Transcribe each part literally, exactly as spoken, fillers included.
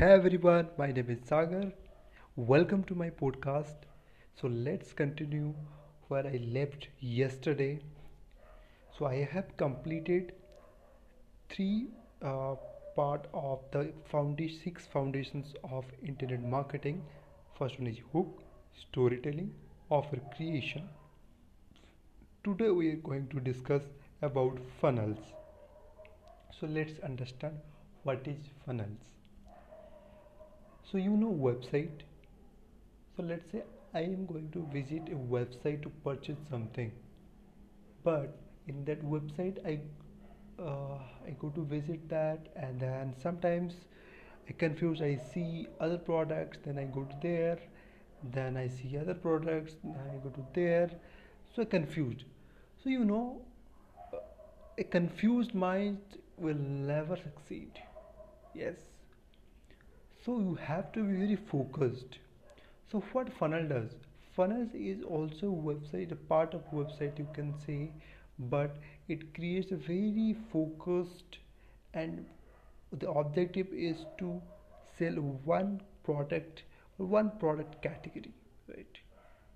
Hey everyone, my name is Sagar. Welcome to my podcast. So let's continue where I left yesterday. So I have completed three uh, part of the foundation, six foundations of internet marketing. First one is hook, storytelling, offer creation. Today we are going to discuss about funnels. So let's understand what is funnels. So you know website. So let's say I am going to visit a website to purchase something, but in that website I uh, I go to visit that, and then sometimes I confuse. I see other products, then I go to there, then I see other products, then I go to there. So I confused. So you know, a confused mind will never succeed. Yes. So you have to be very focused. So what funnel does? Funnels is also website, a part of website you can say, but it creates a very focused, and the objective is to sell one product, one product category, right?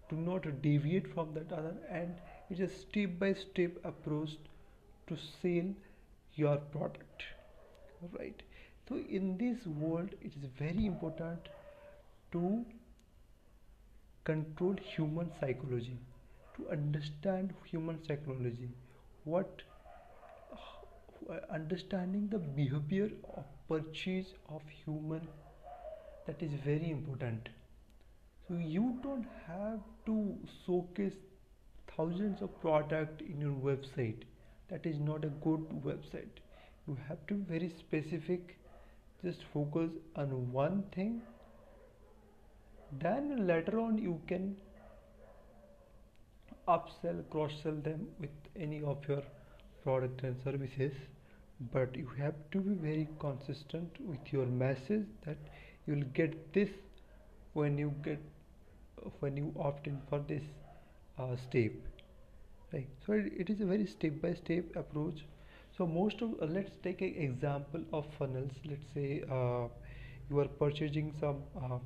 Do not deviate from that other, and it's a step by step approach to sell your product, right? So in this world, it is very important to control human psychology, to understand human psychology, what understanding the behavior of purchase of human, that is very important. So you don't have to showcase thousands of products in your website. That is not a good website. You have to be very specific. Just focus on one thing, then later on you can upsell, cross-sell them with any of your product and services, but you have to be very consistent with your message that you will get this when you get when you opt in for this uh, step, right? So it, it is a very step-by-step approach. So most of uh, let's take an example of funnels. Let's say uh, you are purchasing some uh,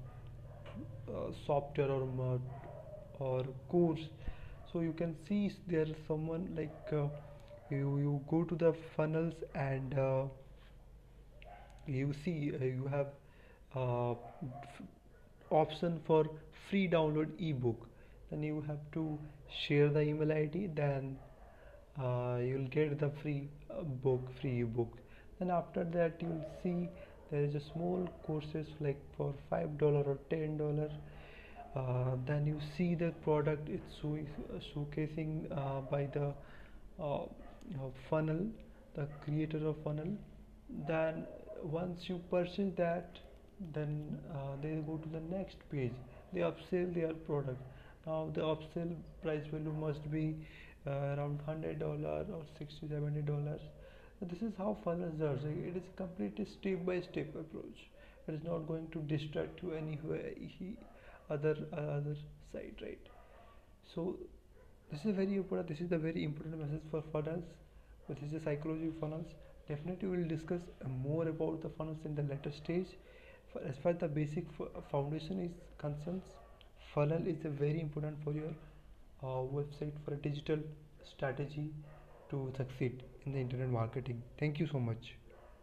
uh, software or mod or course. So you can see there's someone like uh, you you go to the funnels, and uh, you see uh, you have uh, f- option for free download ebook. Then you have to share the email I D. Then Uh, you'll get the free uh, book, free ebook. Then after that, you'll see there is a small courses like for five dollar or ten dollar. Uh, then you see the product it's showcasing uh, by the uh, funnel, the creator of funnel. Then once you purchase that, then uh, they go to the next page. They upsell their product. Now the upsell price value must be Uh, around one hundred dollars or sixty dollars, seventy dollars. This is how funnels are. It is a completely step by step approach. It is not going to distract you anywhere he, other uh, other side, right? So this is very important. This is the very important message for funnels. But this is the psychology of funnels. Definitely we will discuss more about the funnels in the later stage. For as far as the basic foundation is concerned, funnel is a very important for your Uh, website, for a digital strategy to succeed in the internet marketing. Thank you so much.